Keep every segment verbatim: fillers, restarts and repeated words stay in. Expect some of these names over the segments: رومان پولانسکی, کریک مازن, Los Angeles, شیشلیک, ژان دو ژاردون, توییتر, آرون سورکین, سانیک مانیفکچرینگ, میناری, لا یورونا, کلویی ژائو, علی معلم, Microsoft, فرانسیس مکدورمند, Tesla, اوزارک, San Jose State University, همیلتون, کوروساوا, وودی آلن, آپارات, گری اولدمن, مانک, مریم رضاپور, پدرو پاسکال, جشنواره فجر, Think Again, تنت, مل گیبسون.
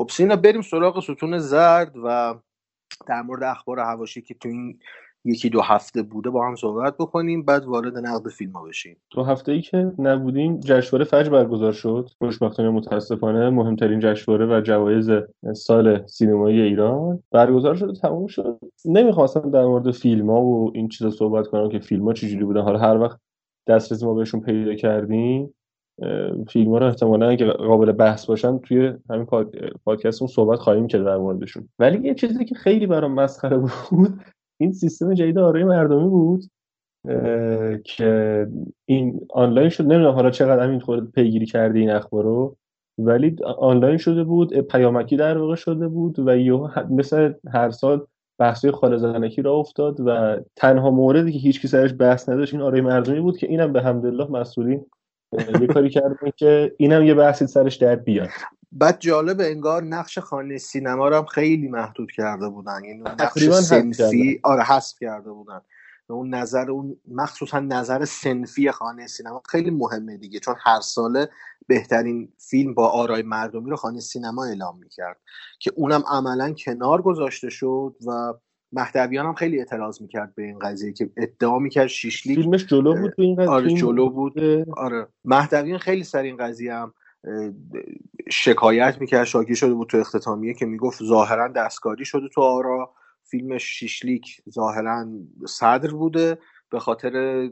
خب سینا بریم سراغ ستون زرد و در مورد اخبار حواشی که تو این یکی دو هفته بوده با هم صحبت بکنیم، بعد وارد نقد فیلم‌ها بشیم. تو هفته‌ای که نبودیم جشنواره فجر برگزار شد. خوشبختانه متاسفانه مهمترین جشنواره و جوایز سال سینمایی ایران برگزار شد و تموم شد. نمی‌خواستم در مورد فیلم‌ها و این چیزا صحبت کنم که فیلم‌ها چجوری بودن. حالا هر وقت دسترسی ما بهشون پیدا کردیم فیلم‌ها رو احتمالاً اگه قابل بحث باشن توی همین پادکستمون صحبت خواهیم کرد در موردشون. ولی یه چیزی که خیلی برام مسخره بود این سیستم جدید آرای مردمی بود که این آنلاین شد. نمیدونم حالا چقدر همین خود پیگیری کرده این اخبار رو، ولی آنلاین شده بود، پیامکی در واقع شده بود و یهو مثل هر سال بحث‌های خاله زنکی را افتاد و تنها موردی که هیچ کی سرش بحث نداشت این آرای مردمی بود که اینم به حمدالله مسئولین یه کاری کردن که اینم یه بحثی سرش در بیاد. بعد جالب انگار نقش خانه سینما رو هم خیلی محدود کرده بودن، یعنی تقریبا صنفی آره حذف کرده بودن. اون نظر اون مخصوصا نظر صنفی خانه سینما خیلی مهمه دیگه، چون هر ساله بهترین فیلم با آرای مردمی رو خانه سینما اعلام میکرد که اونم عملا کنار گذاشته شد و مهدویان هم خیلی اعتراض میکرد به این قضیه که ادعا میکرد شیشلیک فیلمش جلو بود به این قضیه. آره جلو بود. آره مهدویان خیلی سر این قضیه هم شکایت میکرد، شاکی شده بود تو اختتامیه که میگفت ظاهرا دستکاری شده تو آرا، فیلم شیشلیک ظاهرا صدر بوده به خاطر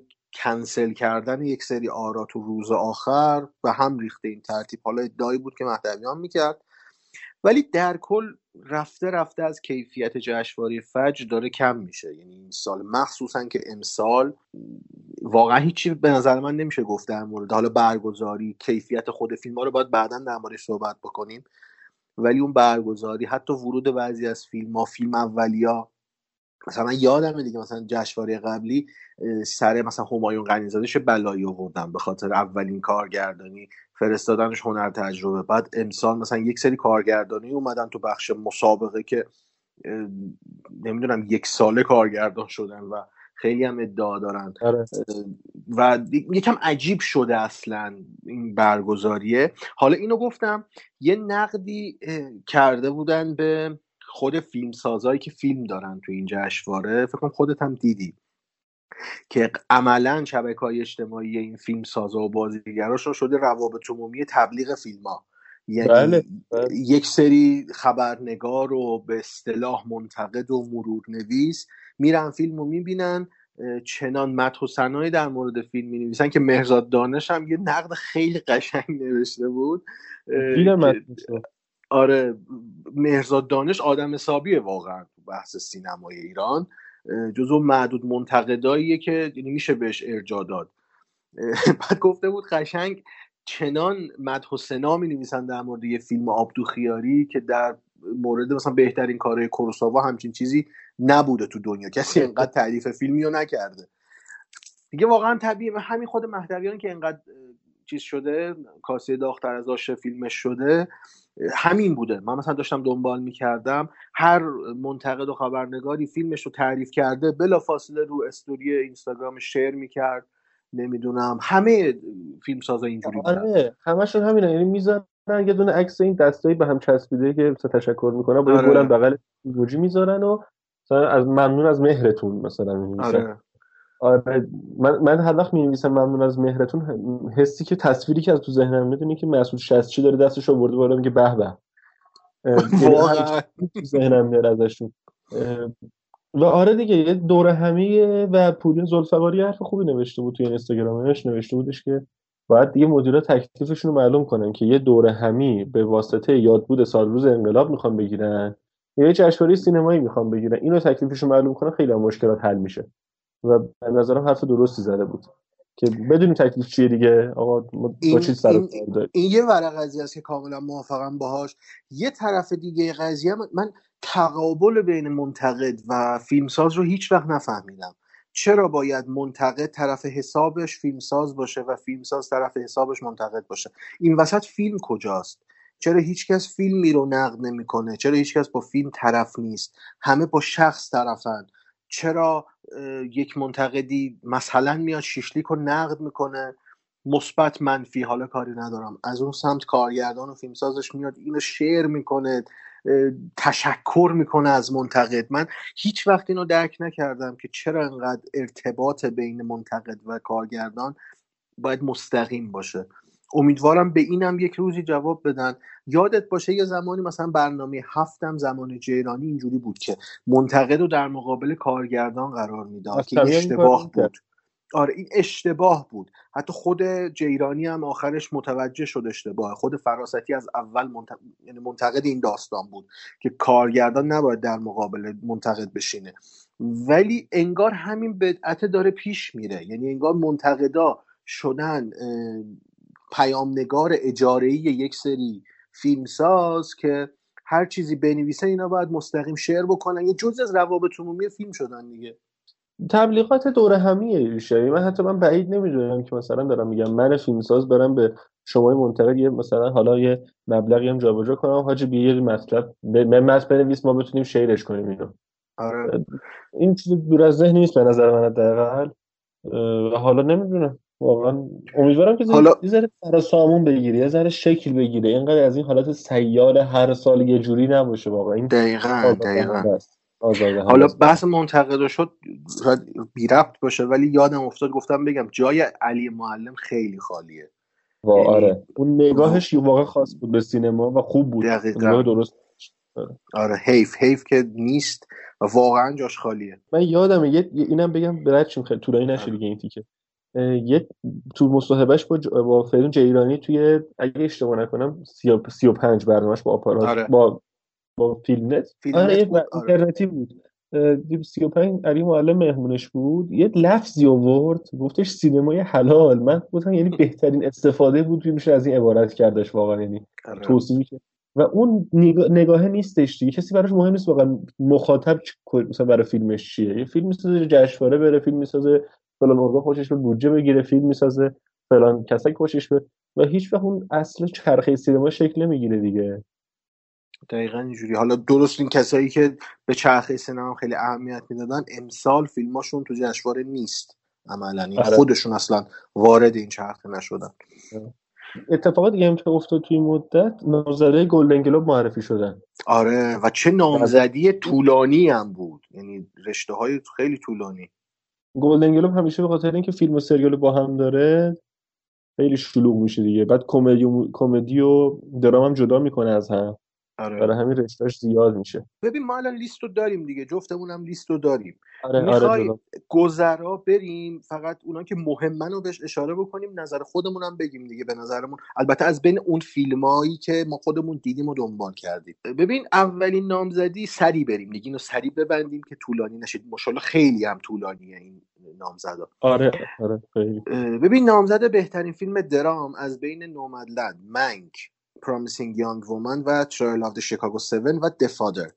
کنسل کردن یک سری آرا تو روز آخر و هم ریخته این ترتیب. حالا ادعایی بود که مهدویان میکرد، ولی در کل رفته رفته از کیفیت جشنواره فجر داره کم میشه. یعنی این سال مخصوصا که امسال واقعا هیچی به نظر من نمیشه گفت در مورد حالا برگزاری، کیفیت خود فیلم‌ها رو باید بعداً در موردش صحبت بکنیم، ولی اون برگزاری حتی ورود بعضی از فیلم‌ها، فیلم اولیا مثلا یادمه دیگه، مثلا جشنواره قبلی سر مثلا همایون قنی‌زادهش بلایی آوردن به خاطر اولین کارگردانی فرستادنش هنر تجربه. بعد امسال مثلا یک سری کارگردانی اومدن تو بخش مسابقه که نمیدونم یک ساله کارگردان شدن و خیلی هم ادعا دارن و یکم عجیب شده اصلا این برگزاریه. حالا اینو گفتم یه نقدی کرده بودن به خود فیلمسازایی که فیلم دارن تو این جشنواره، فکر کنم خودت هم دیدی که عملاً شبکه‌های اجتماعی این فیلمسازا و بازیگراشون شده روابط عمومی تبلیغ فیلم‌ها. یعنی بله، بله. یک سری خبرنگار و به اصطلاح منتقد و مرورنویس میرن فیلمو میبینن، چنان مدح و ثنایی در مورد فیلم مینویسن که مهرداد دانش هم یه نقد خیلی قشنگ نوشته بود. آره مهرداد دانش آدم حسابیه واقعا تو بحث سینمای ایران، جزو معدود منتقداییه که یعنی میشه بهش ارجاع داد. بعد گفته بود قشنگ چنان مدح و ثنا می‌نویسن در مورد یه فیلم آبدوخیاری که در مورد مثلا بهترین کارهای کوروساوا همچین چیزی نبوده تو دنیا، کسی اینقدر تعریف فیلمی رو نکرده دیگه. واقعا طبیعیه، همین خود مهدویان که اینقدر چیز شده، کاسه داغ‌تر از آش فیلمش شده، همین بوده. من مثلا داشتم دنبال میکردم هر منتقد و خبرنگاری فیلمش رو تعریف کرده بلافاصله رو استوری اینستاگرام شیر میکرد. نمیدونم همه فیلمسازا اینجوری بودن. آره همشون همینا، یعنی میذارن یه دونه عکس این دستایی به هم چسبیده که مثلا تشکر میکنن با یه آره. گلم بغل گوجی میذارن و مثلا از ممنون از مهرتون مثلا میذارن. آره. آره من من هر وقت می‌نویسم ممنون از مهرتون، حسی که تصویری که از تو ذهنم میدونی که مسعود شصت‌چی داره دستش رو برده بالا میگه به به واقعا تو ذهنم میاد ازشون. و آره دیگه یه دوره همیه و پولی ذوالفقاری حرف خوبی نوشته بود توی اینستاگرامش، نوشته بودش که باید دیگه مدیرا تکلیفشون رو معلوم کنن که یه دوره همی به واسطه یادبود سال روز انقلاب میخوان بگیرن، یه جشنواره سینمایی میخوان بگیرن، اینو تکلیفش رو معلوم کنن خیلی مشکلات حل میشه. و به نظرم حرف درستی زده بود که بدونیم تکلیف چیه دیگه. آقا با چی سر این, این, این یه ورق قضیه است که کاملا موافقم باهاش. یه طرف دیگه قضیه من تقابل بین منتقد و فیلمساز رو هیچ وقت نفهمیدم. چرا باید منتقد طرف حسابش فیلمساز باشه و فیلمساز طرف حسابش منتقد باشه؟ این وسط فیلم کجاست؟ چرا هیچکس فیلمی رو نقد نمیکنه؟ چرا هیچکس با فیلم طرف نیست؟ همه با شخص طرفن. چرا یک منتقدی مثلا میاد شیشلیک رو نقد میکنه، مثبت منفی، حالا کاری ندارم. از اون سمت کارگردان و فیلمسازش میاد اینو شیر میکنه، تشکر میکنه از منتقد. من هیچ وقت اینو درک نکردم که چرا انقدر ارتباط بین منتقد و کارگردان باید مستقیم باشه. امیدوارم به اینم یک روزی جواب بدن. یادت باشه یه زمانی مثلا برنامه هفتم زمان جیرانی اینجوری بود که منتقد رو در مقابل کارگردان قرار میداد که اشتباه بود. آره این اشتباه بود. حتی خود جیرانی هم آخرش متوجه شد اشتباه. خود فراستی از اول منتقد, منتقد این داستان بود که کارگردان نباید در مقابل منتقد بشینه، ولی انگار همین بدعت داره پیش میره. یعنی انگار منتقدا شدن پیامنگار اجاره‌ای یک سری فیلمساز که هر چیزی بنویسه اینا باید مستقیم شعر بکنن، یه جزء از روابط عمومی فیلم شدن دیگه. تبلیغات دوره همیه شایی. من حتی من بعید نمیدونم که مثلا دارم میگم من فیلمساز برم به شما منتقد یه مثلا حالا یه مبلغی هم جابجا کنم، حاجی بیا یه مطلب متن بنویس ما بتونیم شعرش کنیم اینو. آره این چیز دور از ذهن نیست به نظر من حداقل. حالا نمیدونم واقعا، امیدوارم که یه ذره سرسامون بگیره، یه ذره شکل بگیره، اینقدر از این حالات سیال هر سال یه جوری نباشه واقعا. این دقیقاً دقیقاً حالا بحث منتقدا شد بی ربط باشه، ولی یادم افتاد گفتم بگم جای علی معلم خیلی خالیه. آره اون نگاهش واقعا خاص بود به سینما و خوب بود. دقیقاً درست. آره حیف حیف که نیست و واقعا جاش خالیه. من یادمه یه اینم بگم براتون خیلی طولانی نشه دیگه این تیکه. یه تو مصاحبهش با ج... با فریدون جیرانی توی اگه اشتباه نکنم سی و پنج برنامه‌اش با آپارات آره. با با فیلمنت آره بود. اینترنتی بود. سی و پنج علی معلم مهمونش بود، یه لفظی آورد گفتش سینمای حلال. من گفتم یعنی بهترین استفاده بود که میشه از این عبارت کردش واقعا. یعنی آره. توصیفی که و اون نگاه نگاهه نیستش دیگه. کسی براش مهم نیست واقعا مخاطب مثلا برای فیلمش چیه. یه فیلم میسازه جشنواره بره، فیلم میسازه فلان ارگان خوشش به بودجه بگیره، فیلم میسازه فلان کسایی خوشش به و هیچ وقت اون اصل چرخه سینما شکل نمیگیره دیگه. دقیقاً اینجوری. حالا درست این کسایی که به چرخه سینما خیلی اهمیت میدادن امسال فیلماشون تو جشنواره نیست عملاً. این خودشون اصلاً وارد این چرخه نشدن. اتفاقا دیگه هم که افتاد توی مدت نامزدهای گلدن گلوب معرفی شدن. آره و چه نامزدی طولانی هم بود، یعنی رشته‌های خیلی طولانی. گلدن گلوب همیشه به خاطر اینکه فیلم و سریال با هم داره خیلی شلوغ میشه دیگه. بعد کمدی و کمدی و درام هم جدا میکنه از هم. آره. برای همین رشته‌اش زیاد میشه. ببین ما الان لیست رو داریم دیگه، جفتمون هم لیست رو داریم. آره میخوای آره گذرا بریم فقط اونا که مهمن رو بهش اشاره بکنیم، نظر خودمون هم بگیم دیگه. به نظرمون البته از بین اون فیلمایی که ما خودمون دیدیم و دنبال کردیم. ببین اولین نامزدی سری بریم دیگه، اینو سری ببندیم که طولانی نشه. ماشاءالله خیلی هم طولانیه این نامزدا. آره آره خیلی. ببین نامزد بهترین فیلم درام از بین نومادلند، مانک، Promising Young Woman و Trial of the Chicago Seven و The Father.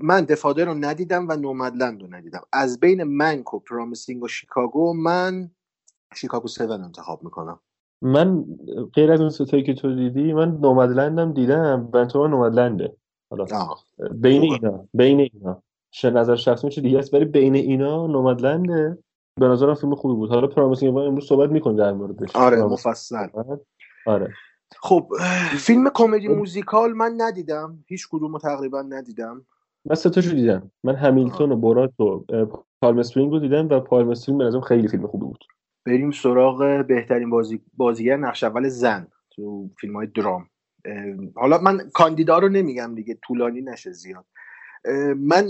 من The Father رو ندیدم و نومادلند رو ندیدم. از بین منک و Promising و شیکاگو من شیکاگو هفت انتخاب میکنم. من غیر از اون ستایی که تو دیدی من نومادلندم دیدم و تو نومادلنده. بین اینا بین اینا چه نظر شخصی میشه دیگه است، ولی بین اینا نومادلنده به نظرم فیلم خوبی بود. حالا Promising و امروز صحبت میکنیم در موردش. آره مفصل. آره خب فیلم کمدی موزیکال من ندیدم، هیچ کدومو تقریبا ندیدم. من سه تاشو دیدم. من همیلتون و برات و پالم اسپرینگز رو دیدم و پالم اسپرینگز به نظرم خیلی فیلم خوبی بود. بریم سراغ بهترین بازی... بازیگر نقش اول زن تو فیلم‌های درام. حالا من کاندیدا رو نمیگم دیگه طولانی نشه زیاد. من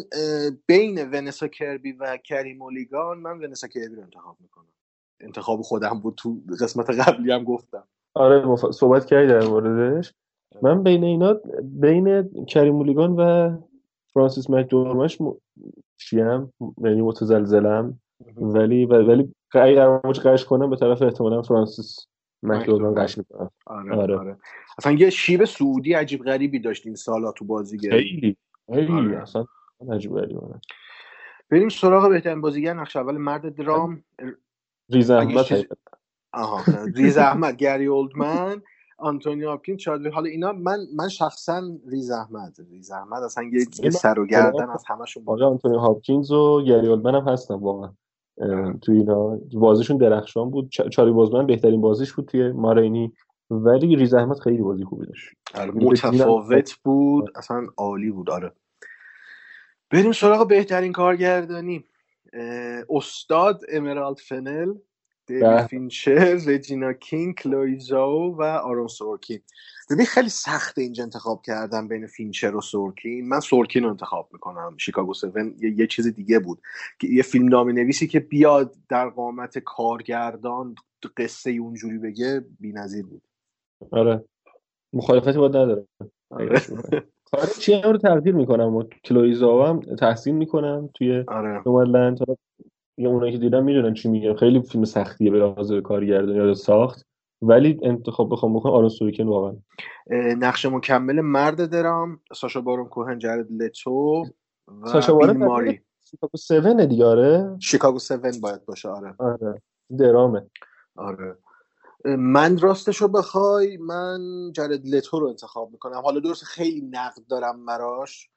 بین ونسا کربی و کری مولیگان من ونسا کربی رو انتخاب میکنم. انتخاب خودم بود، تو قسمت قبلی هم گفتم. آره مف... صحبت کردی در موردش. من بین اینا بین کری مولیگان و فرانسیس مکدورمند م... شیم یعنی متزلزلم، ولی ولی اگر موج قش کنم به طرف احتمالاً فرانسیس مکدورمند قش می‌کنم. آره آره, آره. اصلا یه شیب سعودی عجیب غریبی داشت این سالا تو بازیگری. خیلی خیلی آره. اصلا عجیب غریبی. بریم سراغ بهترین بازیگر نقش اول مرد درام. ریز احمد آها ریز احمد، گری اولدمن، آنتونی هاپکینز، چارلی. حالا اینا من من شخصا ریز احمد ریز احمد اصلا یه سر و گردن از همشون. آقا آنتونی هاپکینز و گری اولدمن هم هستن واقعا. تو اینا بازیشون درخشان بود. چاری بازمن بهترین بازیش بود توی مارینی، ولی ریز احمد خیلی بازی خوبی داشت، متفاوت بود، اصلا عالی بود. آره بریم سراغ بهترین کارگردانی. استاد امرالد فنل، دیوید فینچر، رجینا کینگ، کلویی ژائو و آرون سورکین. ببین خیلی سخته اینجا انتخاب کردم بین فینچر و سورکین. من سورکین رو انتخاب میکنم. شیکاگو سون یه،, یه چیز دیگه بود که یه فیلم نامی نویسی که بیاد در قامت کارگردان قصه اونجوری بگه بی‌نظیر بود. آره مخالفتی بود نداره. آره آره چی هم رو تقدیر میکنم و کلویی ژائو هم تحسین میکنم توی نومادلند. آره. یا اونایی که دیدم میدونن چی میگم، خیلی فیلم سختیه به لحاظ کارگردانی یا ساخت، ولی انتخاب بخوام بکنم آرون سورکین واقعا. نقش مکمل مرد درام ساشا بارون کوهن، جرد لتو و ساشا بارون ماری. شیکاگو سون دیاره، شیکاگو سون باید باشه. آره آره درامه. آره من راستشو بخوای من جرد لتو رو انتخاب میکنم. حالا درست خیلی نقد دارم براش،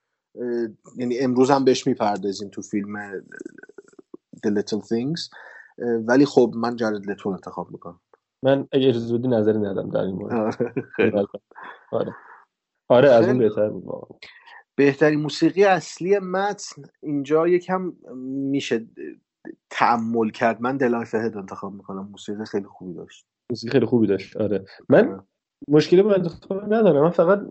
یعنی امروز هم بهش میپردازیم تو فیلم The Little Things، ولی خب من جرد لتو انتخاب میکنم. من اگه اجازه بدی نظری ندم در این مورد. آره. آره آره از اون بهتر بود واقعا. بهترین موسیقی اصلی متن اینجا یکم میشه تأمل کرد. من The Life of Head انتخاب میکنم. موسیقی خیلی خوبی داشت. موسیقی خیلی خوبی داشت. آره من مشکلی با انتخاب ندارم، من فقط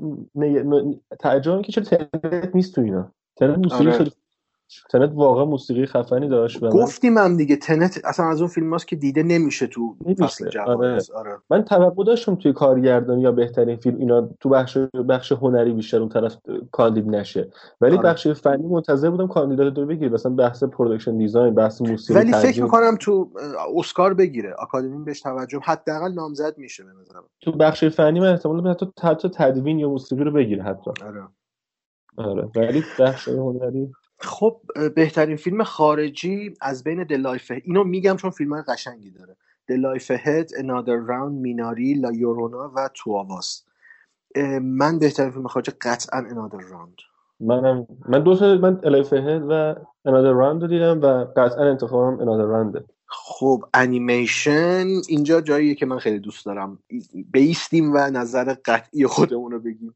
تعجبم که چرا تنت نیست تو اینا. تنت موسیقی خیلی تنت واقعا موسیقی خفنی داشت. گفتیم هم دیگه تنت اصلا از اون فیلم هاست که دیده نمیشه تو فصل جوایز. آره. آره. من توقع داشتم توی کارگردانی یا بهترین فیلم اینا تو بخش بخش هنری بیشتر اون طرف کاندید نشه، ولی آره. بخش فنی منتظر بودم کاندیدات دو بگیره، مثلا بحث پروداکشن دیزاین، بحث موسیقی، ولی فکر می‌کنم تو اسکار بگیره، آکادمی بهش توجه حداقل نامزد میشه به نظرم. تو بخش فنی من احتمال حتی حتی تدوین یا موسیقی رو بگیره حتی. آره آره ولی بخش هنری. خب بهترین فیلم خارجی از بین The Life of Head، اینو میگم چون فیلمای قشنگی داره، The Life of Head، Another Round، میناری، لا یورونا و تو آواز. من بهترین فیلم خارجی قطعا Another Round. منم من دو تا من The Life of Head و Another Round رو دیدم و قطعا انتخابم Another Round. خب انیمیشن اینجا جاییه که من خیلی دوست دارم بیستیم و نظر قطعی خودمون رو بگیم.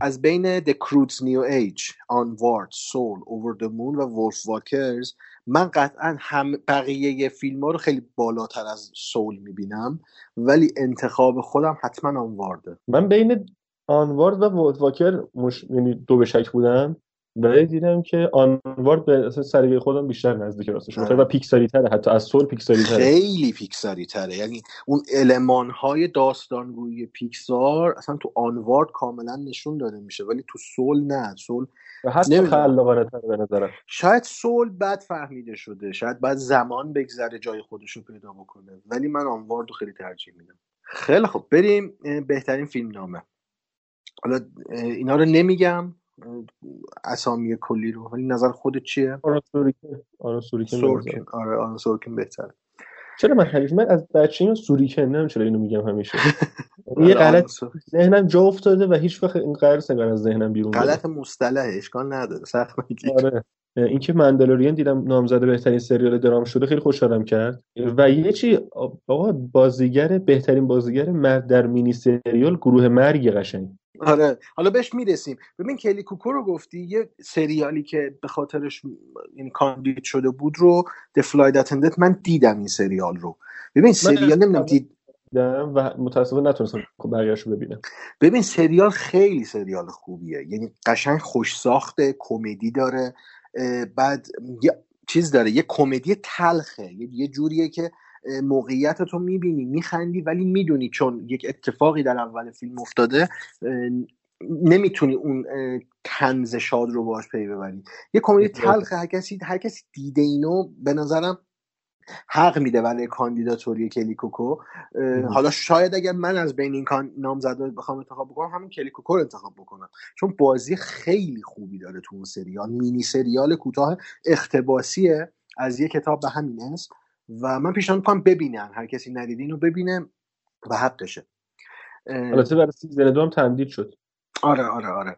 از بین The Croods New Age، Onward، Soul، Over the Moon و Wolf Walkers، من قطعا هم بقیه فیلم ها رو خیلی بالاتر از Soul میبینم، ولی انتخاب خودم حتما Onward. من بین Onward و Wolf Walker مش... یعنی دو به شک بودم، ولی دیدم که آنوارد به سلیقه خودم بیشتر نزدیک راستش می‌خوره و پیکساری تره، حتی از سول پیکساری تره، خیلی پیکساری تره، یعنی اون المان‌های داستانگویی پیکسار اصلا تو آنوارد کاملا نشون داده میشه، ولی تو سول نه. سول حتی خلاقانه تر به نظرم. شاید سول بد فهمیده شده، شاید بعد زمان بگذره جای خودش رو پیدا بکنه، ولی من آنوارد رو خیلی ترجیح میدم. خیلی خب بریم بهترین فیلمنامه. حالا اینا رو نمیگم اسامی کلی رو، ولی نظر خودت چیه؟ آرون سورکین. آرون سورکین سورکین آره آرون سورکین بهتره. چرا من همیشه من از بچه‌م سورکین نمی‌دونم چرا اینو میگم همیشه. یه غلط ذهنم جا افتاده و هیچ وقت این قرار سنگار از ذهنم بیرون نمیاد. غلط مصطلح اشکال نداره، سخت میگی. آره اینکه مندلورین دیدم نامزد بهترین سریال درام شده خیلی خوشحالم کرد. و یه چی آقا بازیگر بهترین بازیگر مرد در مینی سریال گروه مرگ قشنگ. آره حالا بهش میرسیم. ببین کلی کوکو رو گفتی، یه سریالی که به خاطرش این کاندید شده بود رو The Flight Attendant، من دیدم این سریال رو. ببین سریال نمیدونم دیدم و متاسفانه نتونستم بقیه‌اش رو ببینم. ببین سریال خیلی سریال خوبیه، یعنی قشنگ خوش ساخته، کمدی داره، بعد یه چیز داره، یه کمدی تلخه، یه جوریه که موقعیت تو میبینی میخندی، ولی میدونی چون یک اتفاقی در اول فیلم افتاده نمیتونی اون طنز شاد رو باش پی ببری. یه کمدی تلخه، هر کسی هر کسی دیده اینو به نظرم حق میده برای کاندیداتوری کلیکوکو. حالا شاید اگر من از بین این نامزدها بخوام انتخاب بکنم همین کلیکوکو رو انتخاب بکنم، چون بازی خیلی خوبی داره تو اون سریال. مینی سریال کوتاه اقتباسیه از یه کتاب به همین اسم و من پیشنهاد می‌کنم ببینن، هر کسی ندید اینو ببینه و حقشه. البته برای سیزن دو هم تمدید شد. آره آره آره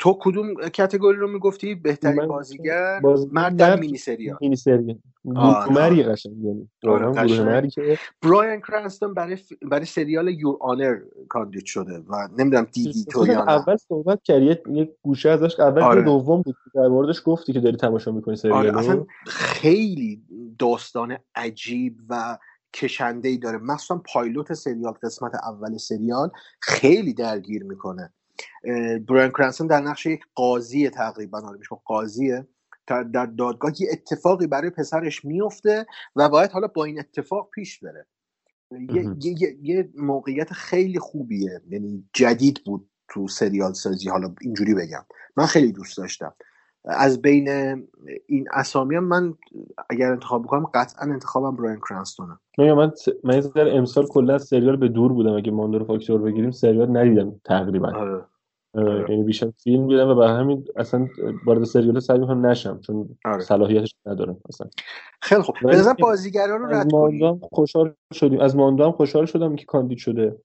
تو کدوم کاتگوری رو میگفتی؟ بهترین بازیگر، باز... مرد در مینی سریال. مینی سریال گروهمری قشنگ، یعنی گروهمری که برایان کرانستون برای ف... برای سریال یور آنر کاندید شده و نمیدونم دیدی تو یا نه. اول صحبت کردی یک گوشه ازش، اول آره. دوم بود در موردش گفتی که داری تماشا می‌کنی سریال. آره. اصلا خیلی داستان عجیب و کشنده‌ای داره. مثلا پایلوت سریال، قسمت اول سریال خیلی درگیر میکنه. برایان کرانستون در نقش یک قاضیه تقریبا، حالا میشه قاضیه در دادگاه، یه اتفاقی برای پسرش میفته و باید حالا با این اتفاق پیش بره. یه،, یه،, یه موقعیت خیلی خوبیه، یعنی جدید بود تو سریال سازی، حالا اینجوری بگم من خیلی دوست داشتم. از بین این اسامی هم من اگر انتخاب بکنم قطعا انتخابم برایان کرانستونه. من من من در امسال کلا سریال به دور بودم، اگه ماندور فاکتور بگیریم سریال ندیدم تقریبا. آره. یعنی بیشتر فیلم دیدم و به همین اصلا وارد سریال سعی می‌کنم نشم چون آره. صلاحیتش ندارم اصلا. خیلی خوب. مثلا بازیگرا رو رد کنیم. خوشحال شدیم. از ماندام خوشحال شدم که کاندید شده.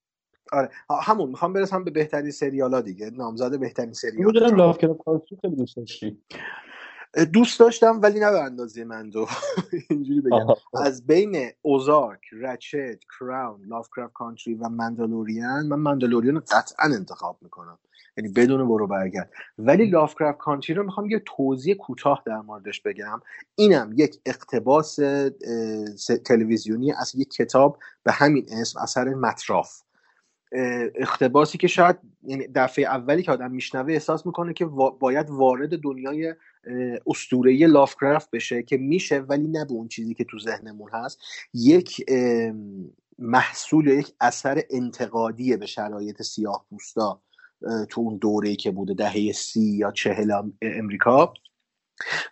آره همون میخوام برسم به بهترین سریالا دیگه، نامزد بهترین سریال. می‌دونم لافکرافت کانتری خیلی دوست داشتی. دوست داشتم ولی نه به اندازه من دو اینجوری بگم. آه. از بین اوزارک، رچت، کراون، لافکرافت کانتری و ماندالوریان، من ماندالوریان رو قطعا انتخاب میکنم، یعنی بدون برو برگرد. ولی لافکرافت کانتری رو میخوام یه توضیح کوتاه در موردش بگم. اینم یک اقتباس تلویزیونی از یک کتاب به همین اسم، اثر مطراف. اقتباسی که شاید یعنی دفعه اولی که آدم میشنوه احساس میکنه که باید وارد دنیای اسطوره‌ای لافکرافت بشه، که میشه ولی نه به اون چیزی که تو ذهنمون هست. یک محصول یا یک اثر انتقادیه به شرایط سیاه‌پوستا تو اون دوره‌ای که بوده، دهه سی یا چهل امریکا،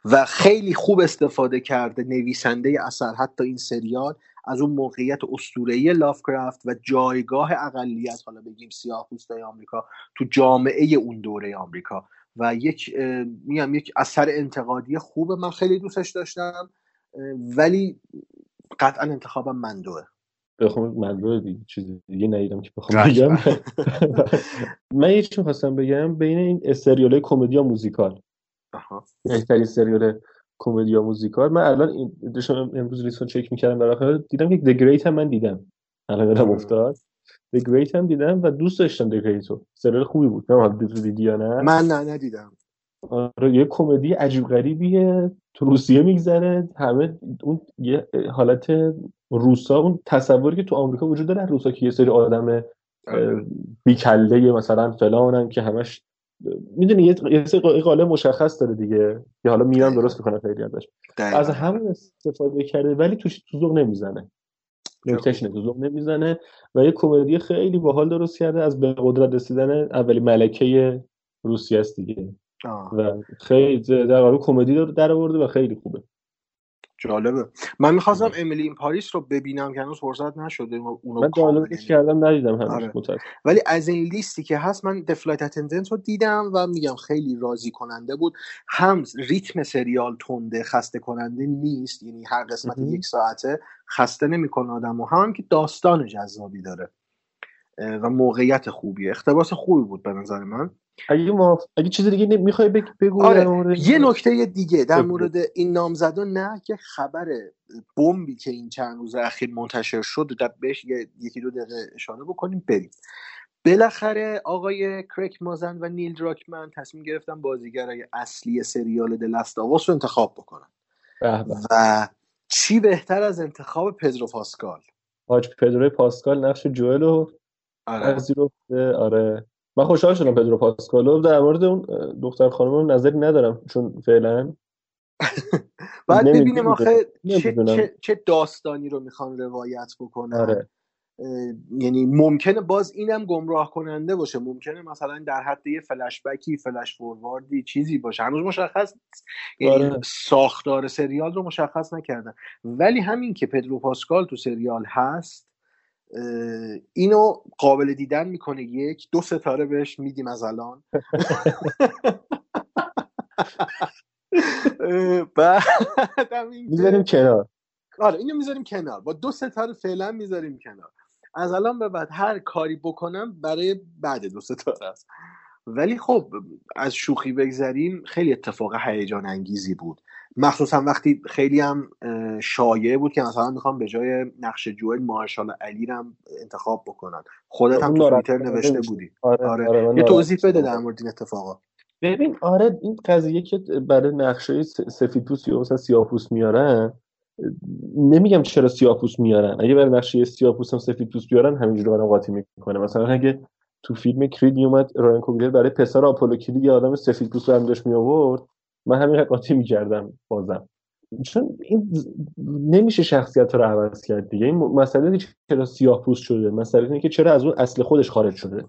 و خیلی خوب استفاده کرده نویسنده اثر حتی این سریال از اون موقعیت اسطوره‌ای لافکرافت و جایگاه اقلیت، حالا بگیم سیاه‌پوستای آمریکا تو جامعه اون دوره آمریکا، و یک میگم یک اثر انتقادی خوبه. من خیلی دوستش داشتم ولی قطعا انتخابم مندوه. بخوام مندوه دیگه چیزی دیگه ندیدم که بخوام بگم. من یه چیزی خواستم بگم بین این سریال‌های کمدی و موزیکال. آها. بهترین سریال کمدی و موزیکال، من الان این داشتم امروز لیستو چک می‌کردم، بالاخره دیدم که The Great هم من دیدم. الان یادم افتاد. The Great هم دیدم و دوست داشتم The Great رو. سریال خوبی بود. نمی‌دونم دیدی دیدی یا نه؟ من نه ندیدم. آره یه کمدی عجیب غریبیه، تو روسیه میگذره، همه اون یه حالت روسا، اون تصوری که تو آمریکا وجود داره روسا که یه سری آدم بی‌کله مثلا فلانن که همش میدونی یه سری قالب مشخص داره دیگه، یه حالا میرم درست میکنه خیلی ازش، از همون استفاده کرده ولی توش تو ذوق نمیزنه، نکتهش نه، تو ذوق نمیزنه و یه کمدی خیلی باحال درست کرده از به قدرت رسیدن اولی ملکه روسیه است دیگه. آه. و خیلی در واقع کمدی رو در آورده و خیلی خوبه، جالبه. من می‌خواستم امیلی این پاریس رو ببینم که هنوز فرصت نشده، اونو من دانلودش کردم ندیدم همش. آره. متأسف. ولی از این لیستی که هست من The Flight Attendant رو دیدم و میگم خیلی راضی کننده بود. هم ریتم سریال تنده خسته کننده نیست، یعنی هر قسمت امه. یک ساعته خسته نمی‌کنه آدمو، هم که داستان جذابی داره و موقعیت خوبیه، اقتباس خوبی بود به نظر من. اگه ما اگه چیز دیگه میخوای بگو؟ آره. یه نکته دیگه در مورد این نامزدان، نه که خبر بمبی که این چند روز اخیر منتشر شد در بهش یکی دو دقیقه اشاره بکنیم بریم. بالاخره آقای کریک مازن و نیل دراکمن تصمیم گرفتن بازیگرای اصلی سریال The Last of Us رو انتخاب بکنن. بحبه. و چی بهتر از انتخاب پدرو پاسکال؟ آج پدرو پاسکال نقش جوئل رو پذیرفت. آره, آره. من خوشحال شدم پدرو پاسکالو. در مورد اون دختر خانم نظری ندارم چون فعلا بعد ببینیم آخه چه, چه, چه داستانی رو میخوان روایت بکنن. آره. یعنی ممکنه باز اینم گمراه کننده باشه، ممکنه مثلا در حد یه فلش بکی، فلش فورواردی چیزی باشه، هنوز مشخص یعنی آره. ساختار سریال رو مشخص نکردن، ولی همین که پدرو پاسکال تو سریال هست اینو قابل دیدن میکنه. یک دو ستاره بهش میدیم از الان. میذاریم کنار. آره اینو میذاریم کنار، با دو ستاره فعلا میذاریم کنار. از الان به بعد هر کاری بکنم برای بعد دو ستاره است. ولی خب از شوخی بگذریم، خیلی اتفاق هیجان انگیزی بود، مخصوصا وقتی خیلی هم شایعه بود که مثلا میخوام به جای نقش جوئل مارشال علی رم انتخاب بکنن. خودت هم تو توییتر نوشته بودی. آره, آره. آره. آره. یه توضیح بده در مورد این اتفاقا. ببین آره، این قضیه که برای نقشه سفیدپوست یا مثلا سیاه‌پوست میارن، نمیگم چرا سیاه‌پوست میارن، اگه برای نقشه سیاه‌پوست هم سفیدپوست بیارن همینجوری برام قاطی میکنه. مثلا اگه تو فیلم کرید میومد رایان کوگلر برای پسر آپولو کلید یه آدم سفیدپوست هم داشت می آورد، من همین قاطی می‌کردم بازم، چون این نمیشه شخصیت رو عوض کرد دیگه. این مسئله دیگه چرا سیاه‌پوست شده، مسئله اینه که چرا از اون اصل خودش خارج شده.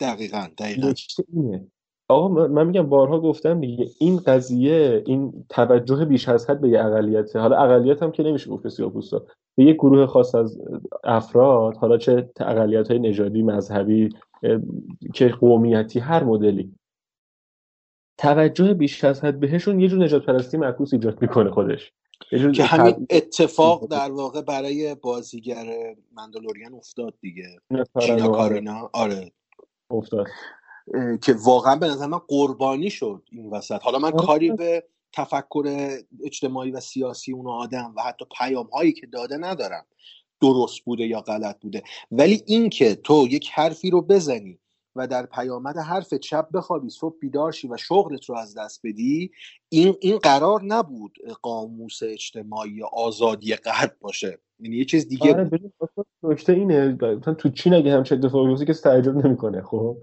دقیقاً دقیقاً اینه. آقا من میگم بارها گفتم دیگه، این قضیه، این توجه بیش از حد به یه اقلیته، حالا اقلیت هم که نمیشه گفت سیاه‌پوستا، به یه گروه خاص از افراد، حالا چه اقلیت‌های نژادی، مذهبی، که قومیتی، هر مدلی، توجه بیش از حد بهشون یه جور نجات پرستی معکوس ایجاد میکنه خودش، که همین تر... اتفاق در واقع برای بازیگر مندلوریان افتاد دیگه، چینا کارینا آره افتاد، که واقعا به نظر من قربانی شد این وسط. حالا من آه. کاری به تفکر اجتماعی و سیاسی اون آدم و حتی پیام هایی که داده ندارم، درست بوده یا غلط بوده، ولی این که تو یک حرفی رو بزنی و در پیامد حرف چپ بخوابی، صبح بیدار شی و شغلت رو از دست بدی، این این قرار نبود قاموس اجتماعی آزادی غرب باشه، یعنی یه چیز دیگه. آره ببین نکته اینه، مثلا تو چین اگه همش اتفاقی بیفته که تعجب نمیکنه، خب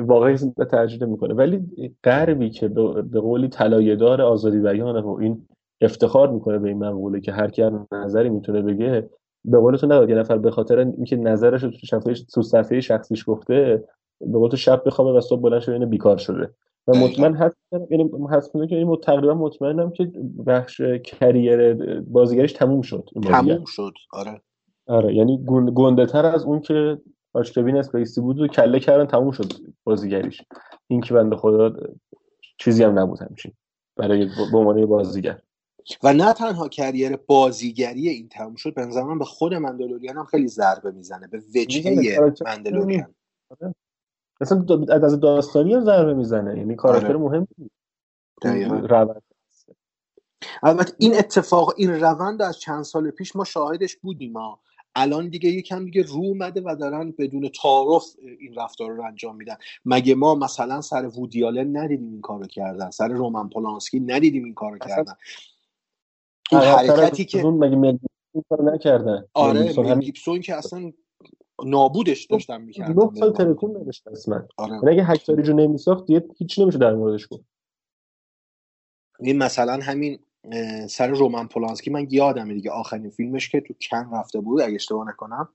واقعا تعجب نمیکنه، ولی غربی که به قولی طلایه‌دار آزادی بیانه و این افتخار میکنه به این مقوله که هر کی هر نظری میتونه بگه، به قول تو نباید یه نفر به خاطر اینکه نظرش رو تو صفحه شخصیش گفته به قول تو شب بخوابه و صبح بلند شده اینه بیکار شده. و مطمئن هستم، یعنی حسب که این تقریبا مطمئنم که بخش کریر بازیگریش تموم شد، تموم شد. آره آره، یعنی گنده تر از اون که آشکبین اسپیسی بود و کله کردن، تموم شد بازیگریش. این که بنده خدا چیزی هم نبود همچین برای به عنوان بازیگر، و نه تنها کریر بازیگری این تموم شد، به نظر من به خود مندلوریان هم خیلی ضربه میزنه، به وجهه مندلوریان. آره. مثلا از داستانی هم ضربه میزنه، یعنی کاراکتر مهم روند. البته این اتفاق، این روند از چند سال پیش ما شاهدش بودیم، ما الان دیگه یکم دیگه رو اومده و دارن بدون تعارف این رفتار رو انجام میدن. مگه ما مثلا سر وودیالن ندیدیم این کارو کردن، سر رومان پولانسکی ندیدیم این کارو کردن، این حرکتی که مگه مل گیبسون نکردن؟ آره گیبسون که اصلا نابودش داشتم می‌کردم، نه سال تلکون نداشتم اصلا. آره. اگه هکتاری جو نمی‌ساخت دیگه هیچ نمیشه در موردش گفت. این مثلا همین سر رومان پولانسکی من یادمه دیگه، آخرین فیلمش که تو کن رفته بود اگه اشتباه نکنم،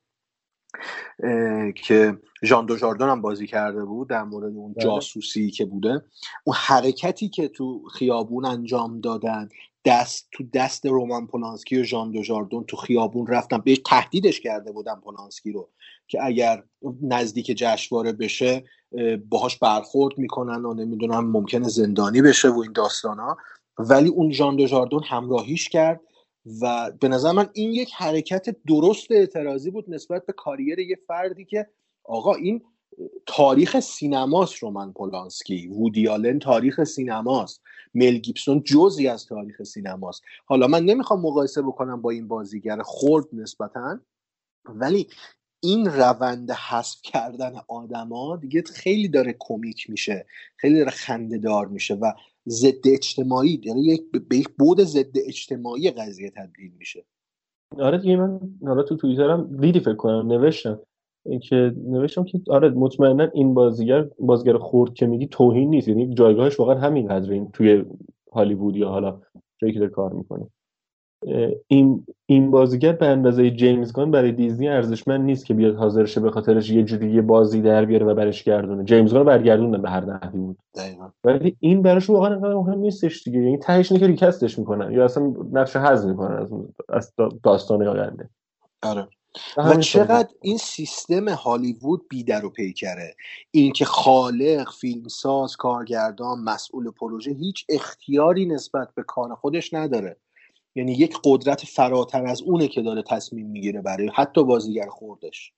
که ژان دو ژاردون هم بازی کرده بود، در مورد اون جاسوسی که بوده، اون حرکتی که تو خیابون انجام دادن، دست تو دست رومان پولانسکی و ژان دو ژاردون تو خیابون رفتن، بهش تهدیدش کرده بودن پولانسکی رو که اگر نزدیک جشنواره بشه باهاش برخورد میکنن و نمیدونم ممکنه زندانی بشه و این داستانا، ولی اون ژان دو ژاردون همراهیش کرد و به نظر من این یک حرکت درست اعتراضی بود نسبت به کاریر یه فردی که آقا این تاریخ سینماست، رومان پولانسکی، وودی آلن تاریخ سینماست، مل گیبسون جزئی از تاریخ سینماست. حالا من نمیخوام مقایسه بکنم با این بازیگر خرد نسبتاً، ولی این روند حذف کردن آدما دیگه خیلی داره کمیک میشه، خیلی داره خنده‌دار میشه و ضد اجتماعی، یعنی یک به یک بعد ضد اجتماعی قضیه تبدیل میشه. آره دیگه، من حالا تو توییترم دیدی فکر کنم نوشتم که نوشتم که آره مطمئنا این بازیگر بازیگر خرد که میگی توهین نیست، یعنی جایگاهش واقعا همین قدره، این توی هالیوود یا حالا جایی که داره کار میکنه، این این بازیگر به اندازه جیمز کان برای دیزنی ارزشمند نیست که بیاد حاضرشه به خاطرش یه جوری بازی در بیاره و برش گردونه. جیمز کان برگردوندن به هر نحوی بود دقیقاً، ولی این براش واقعا انقدر مهم نیستش دیگه، یعنی تهش اینه که ریکستش میکنن یا اصلا نقش حذف میکنن از از داستان آینده. آره و چقدر این سیستم هالیوود بیدر و پیکره، این که خالق، فیلمساز، کارگردان، مسئول پروژه هیچ اختیاری نسبت به کار خودش نداره، یعنی یک قدرت فراتر از اونه که داره تصمیم میگیره برای حتی بازیگر خوردش.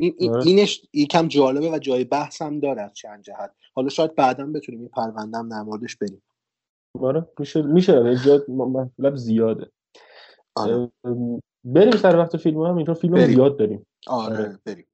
این اینش یکم جالبه و جای بحث هم داره از چند جهت. حالا شاید بعداً بتونیم این پروندهم در موردش بریم. آره میشه میشه ایجاد مطلب زیاده. آره. بریم سر وقت فیلم‌ها، هم اینطور فیلم‌ها زیاد داریم. آره بریم.